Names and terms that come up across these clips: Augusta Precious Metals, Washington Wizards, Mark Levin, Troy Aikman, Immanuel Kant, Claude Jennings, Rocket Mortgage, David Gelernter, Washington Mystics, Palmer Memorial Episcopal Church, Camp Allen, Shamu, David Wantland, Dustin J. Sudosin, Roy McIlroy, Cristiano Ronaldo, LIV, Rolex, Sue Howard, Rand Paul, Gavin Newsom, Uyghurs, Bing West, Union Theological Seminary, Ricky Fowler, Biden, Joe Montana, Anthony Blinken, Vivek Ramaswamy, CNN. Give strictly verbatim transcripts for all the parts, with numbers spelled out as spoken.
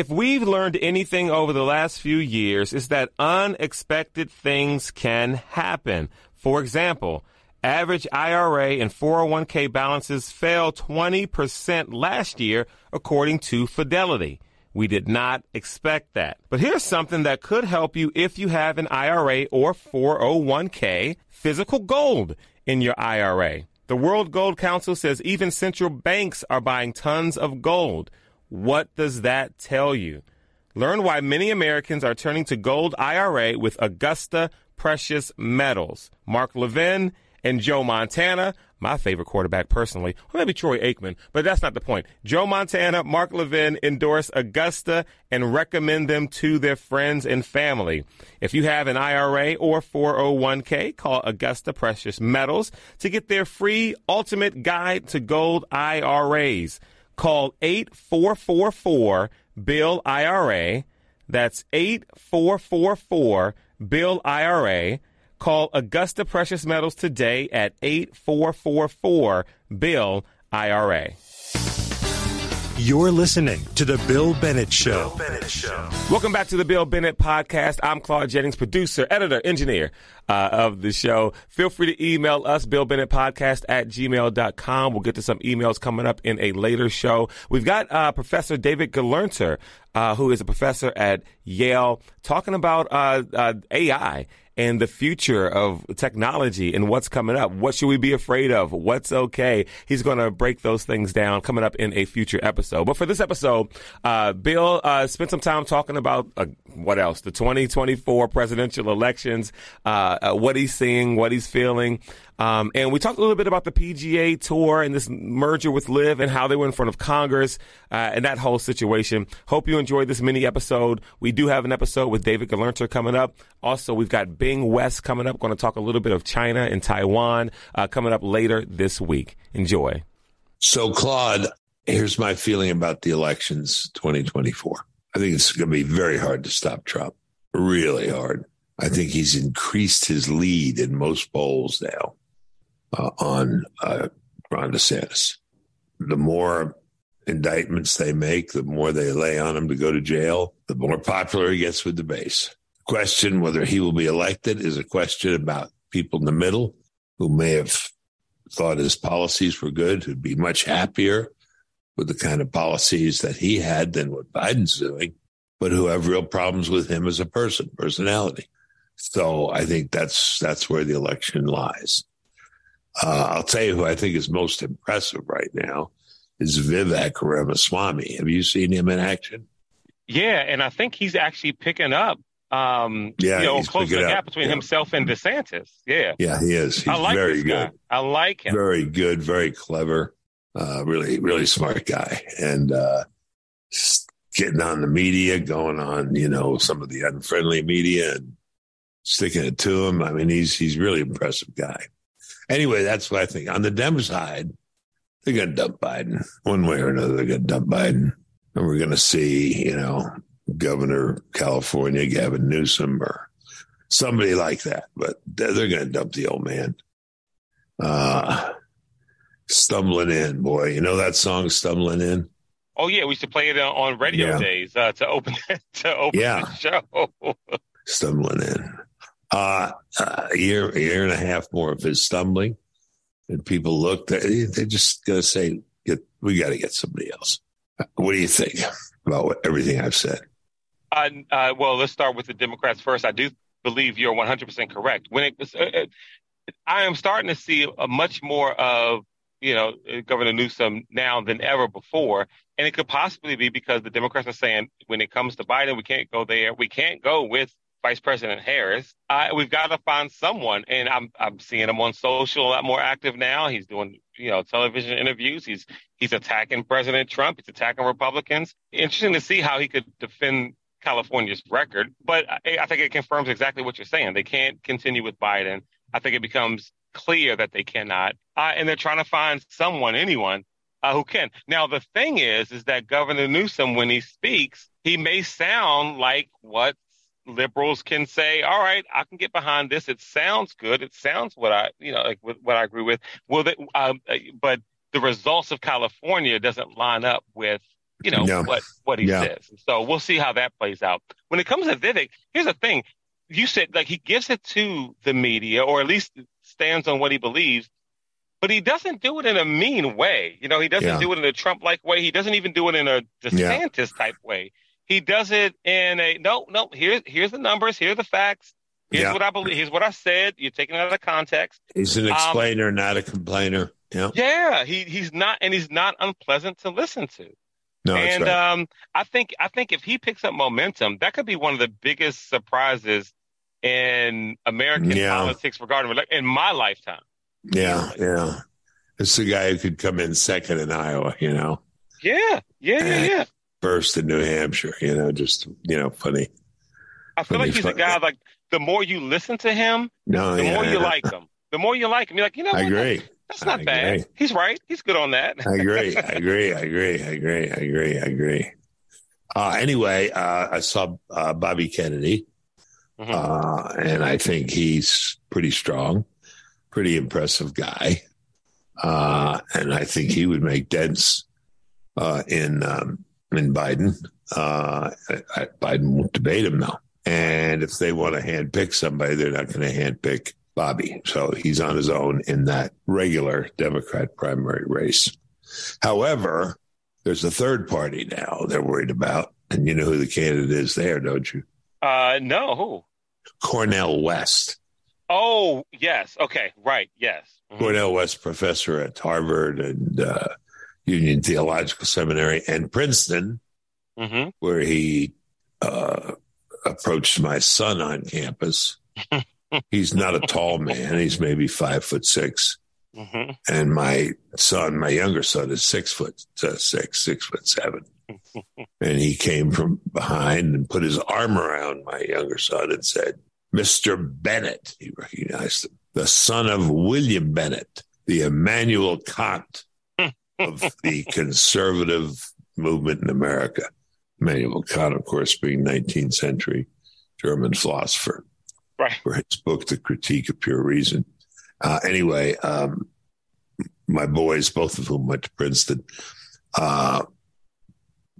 If we've learned anything over the last few years, it's that unexpected things can happen. For example, average I R A and four oh one k balances fell twenty percent last year, according to Fidelity. We did not expect that. But here's something that could help you if you have an I R A or four oh one k, physical gold in your I R A. The World Gold Council says even central banks are buying tons of gold. What does that tell you? Learn why many Americans are turning to gold I R A with Augusta Precious Metals. Mark Levin and Joe Montana, my favorite quarterback personally, or maybe Troy Aikman, but that's not the point. Joe Montana, Mark Levin endorse Augusta and recommend them to their friends and family. If you have an I R A or four oh one k, call Augusta Precious Metals to get their free ultimate guide to gold I R As. Call eight four four four B I L L I R A. That's eight four four four B I L L I R A. Call Augusta Precious Metals today at eight four four four B I L L I R A. You're listening to The Bill Bennett Show. Bill Bennett Show. Welcome back to The Bill Bennett Podcast. I'm Claude Jennings, producer, editor, engineer uh, of the show. Feel free to email us, bill bennett podcast at gmail dot com. We'll get to some emails coming up in a later show. We've got uh, Professor David Gelernter, uh, who is a professor at Yale, talking about uh, uh, A I and the future of technology and what's coming up. What should we be afraid of? What's okay? He's going to break those things down coming up in a future episode. But for this episode, uh, Bill uh, spent some time talking about, uh, what else? The twenty twenty-four presidential elections, uh, uh, what he's seeing, what he's feeling. Um, and we talked a little bit about the P G A Tour and this merger with Live and how they were in front of Congress uh, and that whole situation. Hope you enjoyed this mini episode. We do have an episode with David Gelernter coming up. Also, we've got Bing Bing West coming up. Going to talk a little bit of China and Taiwan uh, coming up later this week. Enjoy. So, Claude, here's my feeling about the elections twenty twenty-four. I think it's going to be very hard to stop Trump. Really hard. I think he's increased his lead in most polls now uh, on uh, Ron DeSantis. The more indictments they make, the more they lay on him to go to jail, the more popular he gets with the base. Question whether he will be elected is a question about people in the middle who may have thought his policies were good, who'd be much happier with the kind of policies that he had than what Biden's doing, but who have real problems with him as a person, personality. So I think that's that's where the election lies. Uh, I'll tell you who I think is most impressive right now is Vivek Ramaswamy. Have you seen him in action? Yeah, and I think he's actually picking up. Um, yeah, you know, closing the gap between yeah. himself and DeSantis. Yeah. Yeah, he is. He's I like very good. I like him. Very good, very clever, uh, really, really smart guy. And uh, getting on the media, going on, you know, some of the unfriendly media and sticking it to him. I mean, he's he's really impressive guy. Anyway, that's what I think. On the Dem side, they're going to dump Biden. One way or another, they're going to dump Biden. And we're going to see, you know, Governor of California, Gavin Newsom, or somebody like that. But they're, they're going to dump the old man. Uh, Stumbling In, boy. You know that song, Stumbling In? Oh, yeah. We used to play it on radio yeah. days uh, to open, to open yeah. the show. Stumbling In. Uh, a year, a year and a half more of his stumbling. And people look, they're, they're just going to say, get, we got to get somebody else. What do you think about what, everything I've said? Uh, uh, well, let's start with the Democrats first. I do believe you're one hundred percent correct. When it was, uh, I am starting to see a much more of, you know, Governor Newsom now than ever before. And it could possibly be because the Democrats are saying when it comes to Biden, we can't go there. We can't go with Vice President Harris. Uh, we've got to find someone. And I'm I'm seeing him on social a lot more active now. He's doing, you know, television interviews. He's he's attacking President Trump. He's attacking Republicans. Interesting to see how he could defend California's record. But I, I think it confirms exactly what you're saying. They can't continue with Biden. I think it becomes clear that they cannot. Uh, and they're trying to find someone, anyone uh, who can. Now, the thing is, is that Governor Newsom, when he speaks, he may sound like what liberals can say, all right, I can get behind this. It sounds good. It sounds what I, you know, like what I agree with. Well, um, but the results of California doesn't line up with you know, yeah. what, what he yeah. says. So we'll see how that plays out. When it comes to Vivek, here's the thing. You said, like, he gives it to the media, or at least stands on what he believes, but he doesn't do it in a mean way. You know, he doesn't yeah. do it in a Trump-like way. He doesn't even do it in a DeSantis-type yeah. way. He does it in a, no, no, here's, here's the numbers, here are the facts. Here's yeah. what I believe. Here's what I said. You're taking it out of context. He's an explainer, um, not a complainer. Yeah. Yeah. He he's not, and he's not unpleasant to listen to. No, and that's right. um, I think I think if he picks up momentum, that could be one of the biggest surprises in American yeah. politics regarding in my lifetime. Yeah, you know, like, yeah. It's the guy who could come in second in Iowa, you know. Yeah, yeah, yeah, yeah. First in New Hampshire, you know, just you know, funny. I feel funny, like he's funny. a guy like. The more you listen to him, no, the yeah, more you yeah. like him. The more you like him, you're like, you know what? I agree. That's not I bad. Agree. He's right. He's good on that. I agree. I agree. I agree. I agree. I agree. I agree. Uh, anyway, uh, I saw uh, Bobby Kennedy, mm-hmm. uh, and I think he's pretty strong, pretty impressive guy. Uh, and I think he would make dents uh, in um, in Biden. Uh, I, I, Biden won't debate him, though. And if they want to handpick somebody, they're not going to handpick Bobby. So he's on his own in that regular Democrat primary race. However, there's a third party now they're worried about. And you know who the candidate is there, don't you? Uh, no. Who? Cornell West. Oh, yes. Okay. Right. Yes. Mm-hmm. Cornell West, professor at Harvard and uh, Union Theological Seminary and Princeton, mm-hmm. where he... Uh, approached my son on campus. He's not a tall man. He's maybe five foot six. Mm-hmm. And my son, my younger son, is six foot uh, six, six foot seven. And he came from behind and put his arm around my younger son and said, Mister Bennett, he recognized him, the son of William Bennett, the Immanuel Kant of the conservative movement in America. Immanuel Kant, of course, being nineteenth century German philosopher, right? For his book, The Critique of Pure Reason. Uh, anyway, um, my boys, both of whom went to Princeton, uh,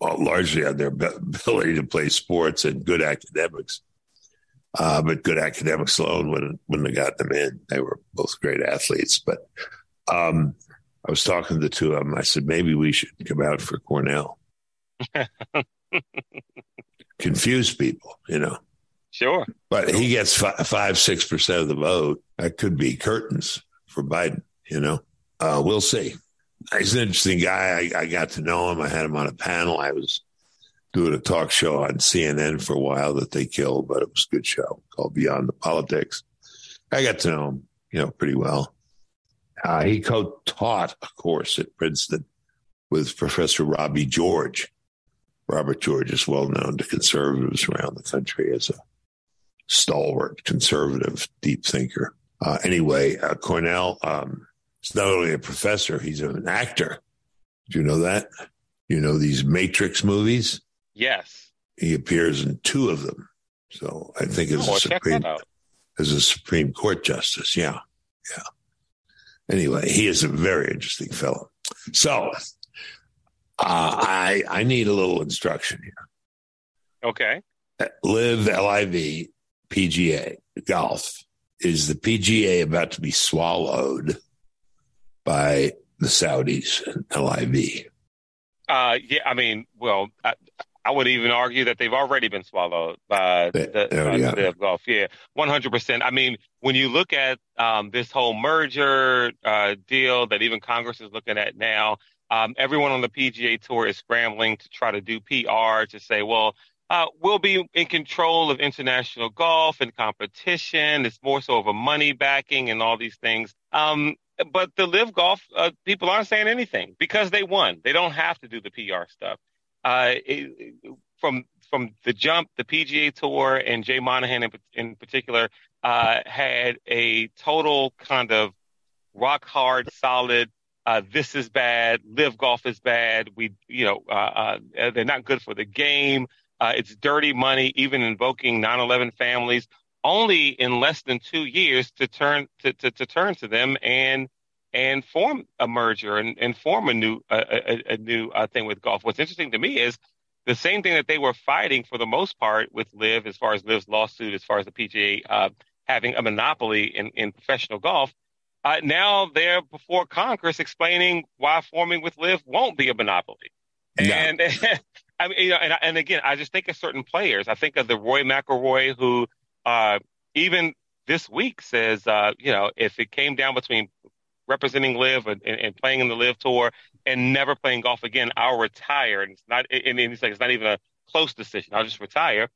well, largely on their ability to play sports and good academics, uh, but good academics alone wouldn't wouldn't have gotten them in. They were both great athletes, but um, I was talking to the two of them. I said, maybe we should come out for Cornell. Confuse people, you know. Sure. But he gets five, five six percent of the vote. That could be curtains for Biden, you know. Uh, we'll see. He's an interesting guy. I, I got to know him. I had him on a panel. I was doing a talk show on C N N for a while that they killed, but it was a good show called Beyond the Politics. I got to know him, you know, pretty well. Uh, he co-taught a course at Princeton with Professor Robbie George. Robert George is well known to conservatives around the country as a stalwart conservative deep thinker. Uh, anyway, uh, Cornell um, is not only a professor, he's an actor. Do you know that? You know these Matrix movies? Yes. He appears in two of them. So I think as, oh, a, Supreme, as a Supreme Court justice. Yeah. Yeah. Anyway, he is a very interesting fellow. So... Uh, I I need a little instruction here. Okay. Live, L I V, P G A, golf. Is the P G A about to be swallowed by the Saudis and L I V? Uh, yeah, I mean, well, I, I would even argue that they've already been swallowed by the, the, by the live golf. Yeah, one hundred percent. I mean, when you look at um, this whole merger uh, deal that even Congress is looking at now, Um, everyone on the P G A Tour is scrambling to try to do P R to say, well, uh, we'll be in control of international golf and competition. It's more so of a money backing and all these things. Um, but the live golf uh, people aren't saying anything because they won. They don't have to do the P R stuff. Uh, it, from from the jump, the P G A Tour and Jay Monahan in, in particular uh, had a total kind of rock hard, solid Uh, this is bad. Live golf is bad. We, you know, uh, uh, they're not good for the game. Uh, it's dirty money, even invoking nine eleven families, only in less than two years to turn to, to, to turn to them and and form a merger and, and form a new uh, a, a new uh, thing with golf. What's interesting to me is the same thing that they were fighting for the most part with L I V, as far as L I V's lawsuit, as far as the P G A uh, having a monopoly in, in professional golf. Uh, now they're before Congress explaining why forming with L I V won't be a monopoly. Yeah. And I mean, you know, and, and again, I just think of certain players. I think of the Roy McIlroy, who uh, even this week says, uh, you know, if it came down between representing L I V and, and, and playing in the L I V tour and never playing golf again, I'll retire. And it's not, and it's like it's not even a close decision. I'll just retire.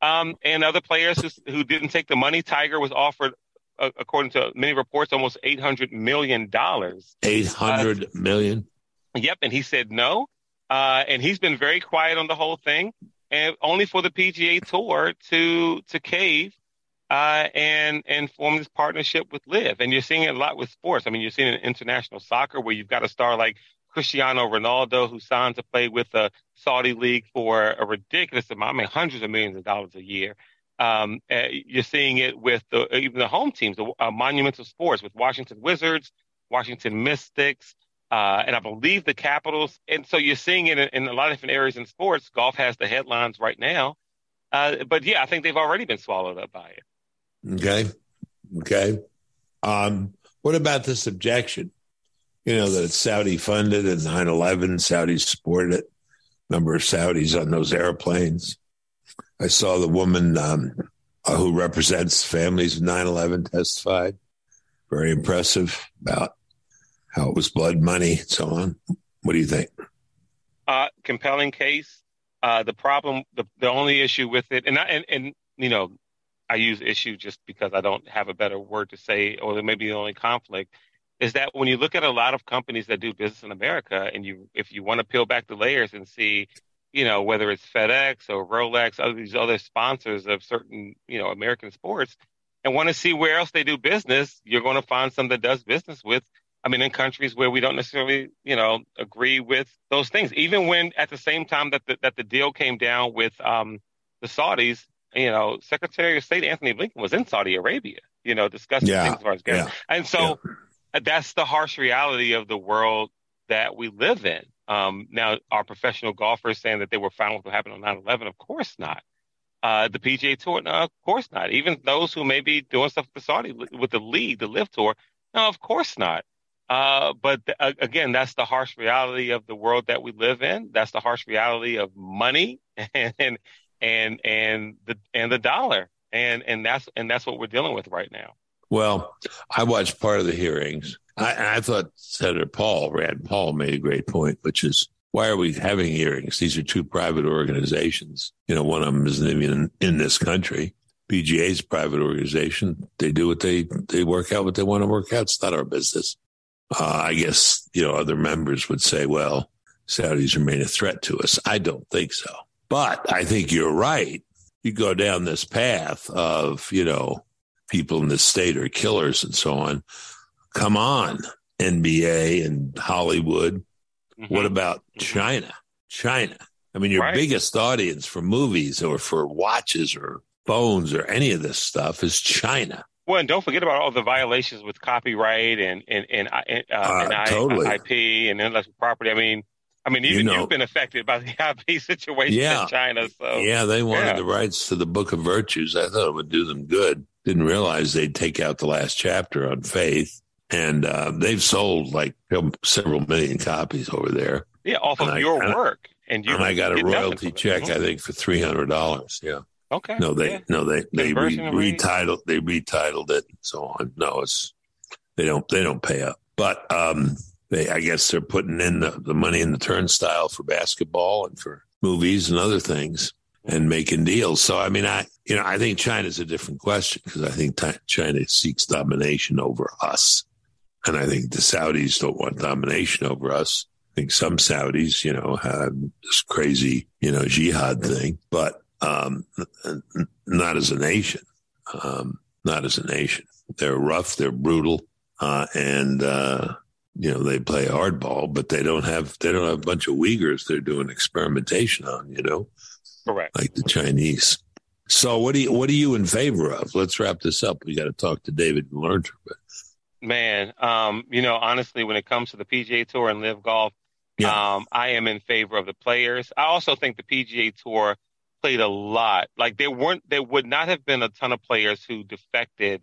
Um, and other players who, who didn't take the money. Tiger was offered, according to many reports, almost eight hundred million dollars. eight hundred uh, million? Yep, and he said no. Uh, and he's been very quiet on the whole thing, and only for the P G A Tour to to cave uh, and, and form this partnership with L I V. And you're seeing it a lot with sports. I mean, you're seeing it in international soccer where you've got a star like Cristiano Ronaldo, who signed to play with the Saudi League for a ridiculous amount, I mean, hundreds of millions of dollars a year. Um, uh, you're seeing it with the, even the home teams, the uh, monumental sports with Washington Wizards, Washington Mystics, uh, and I believe the Capitals. And so you're seeing it in, in a lot of different areas in sports. Golf has the headlines right now. Uh, but, yeah, I think they've already been swallowed up by it. Okay. Okay. Um, what about this objection? You know, that it's Saudi funded and nine eleven, Saudis supported it. Number of Saudis on those airplanes. I saw the woman um, uh, who represents families of nine eleven testified. Very impressive about how it was blood money and so on. What do you think? Uh, compelling case. Uh, the problem, the, the only issue with it, and, I, and and you know, I use issue just because I don't have a better word to say, or it may be the only conflict, is that when you look at a lot of companies that do business in America, and you if you want to peel back the layers and see, you know, whether it's FedEx or Rolex, other these other sponsors of certain, you know, American sports, and want to see where else they do business, you're going to find some that does business with, I mean, in countries where we don't necessarily, you know, agree with those things. Even when at the same time that the, that the deal came down with um, the Saudis, you know, Secretary of State Anthony Blinken was in Saudi Arabia, you know, discussing yeah, things as far as yeah, and so yeah. that's the harsh reality of the world that we live in. Um, now, our professional golfers saying that they were fine with what happened on nine eleven? Of course not. Uh, the P G A Tour? No, of course not. Even those who may be doing stuff with the Saudi, with the league, the L I V Tour? No, of course not. Uh, but th- again, that's the harsh reality of the world that we live in. That's the harsh reality of money and and and, and the and the dollar, and and that's and that's what we're dealing with right now. Well, I watched part of the hearings. I, I thought Senator Paul, Rand Paul, made a great point, which is, why are we having hearings? These are two private organizations. You know, one of them isn't even in this country. P G A's private organization. They do what they, they work out what they want to work out. It's not our business. Uh, I guess, you know, other members would say, well, Saudis remain a threat to us. I don't think so. But I think you're right. You go down this path of, you know, people in this state are killers and so on. Come on, N B A and Hollywood. Mm-hmm. What about mm-hmm. China? China. I mean, your right. biggest audience for movies or for watches or phones or any of this stuff is China. Well, and don't forget about all the violations with copyright and and and, uh, and, uh, and totally. I P and intellectual property. I mean, I mean, even you know, you've been affected by the I P situation yeah, in China. So yeah, they wanted yeah. the rights to the Book of Virtues. I thought it would do them good. Didn't realize they'd take out the last chapter on faith. And uh, they've sold like several million copies over there. Yeah, off of and your I, work, and you. And I got a royalty check, I think, for three hundred dollars. Yeah. Okay. No, they yeah. no they they re- retitled they retitled it and so on. No, it's they don't they don't pay up. But um, they I guess they're putting in the, the money in the turnstile for basketball and for movies and other things and making deals. So I mean, I you know I think China's a different question because I think China seeks domination over us. And I think the Saudis don't want domination over us. I think some Saudis, you know, have this crazy, you know, jihad thing, but um, not as a nation, um, not as a nation. They're rough, they're brutal, uh, and uh, you know they play hardball, but they don't have they don't have a bunch of Uyghurs they're doing experimentation on, you know, correct, like the Chinese. So what do you, what are you in favor of? Let's wrap this up. We got to talk to David Gelernter, but. man, um, you know, honestly, when it comes to the P G A Tour and Live Golf, yeah. um, I am in favor of the players. I also think the P G A Tour played a lot. Like there weren't, there would not have been a ton of players who defected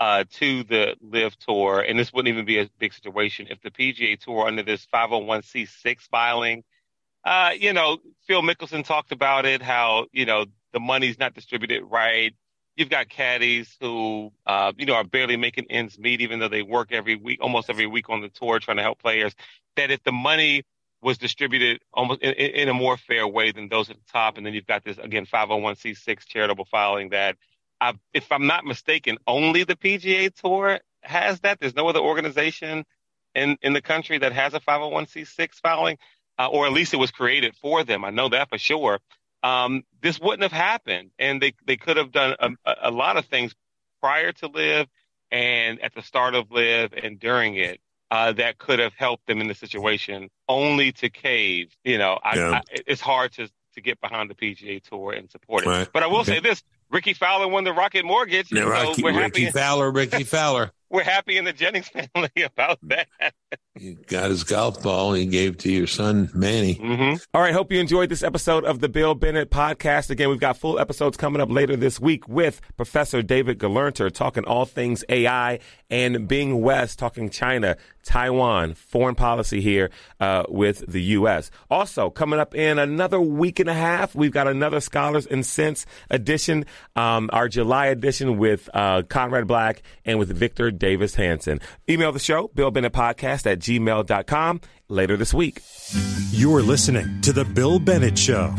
uh, to the Live Tour, and this wouldn't even be a big situation if the P G A Tour under this five oh one c six filing. Uh, you know, Phil Mickelson talked about it, how, you know, the money's not distributed right. You've got caddies who, uh, you know, are barely making ends meet, even though they work every week, almost every week on the tour trying to help players, that if the money was distributed almost in, in a more fair way than those at the top. And then you've got this, again, five oh one c six charitable filing that, I, if I'm not mistaken, only the P G A Tour has that. There's no other organization in, in the country that has a five oh one c six filing. Uh, or at least it was created for them. I know that for sure. Um, this wouldn't have happened. And they, they could have done a, a lot of things prior to Live and at the start of Live and during it uh, that could have helped them in the situation, only to cave. You know, I, yeah. I, it's hard to, to get behind the P G A Tour and support it. Right. But I will okay. say this. Ricky Fowler won the Rocket Mortgage. Yeah, so Rocky, we're happy. Ricky Fowler, Ricky Fowler. We're happy in the Jennings family about that. You got his golf ball he gave to your son, Manny. Mm-hmm. All right. Hope you enjoyed this episode of the Bill Bennett Podcast. Again, we've got full episodes coming up later this week with Professor David Gelernter talking all things A I, and Bing West talking China, Taiwan, foreign policy here uh, with the U S. Also, coming up in another week and a half, we've got another Scholars and Sense edition, um, our July edition with uh, Conrad Black and with Victor Davis Hanson. Email the show, BillBennettPodcast at gmail dot com later this week. You're listening to The Bill Bennett Show.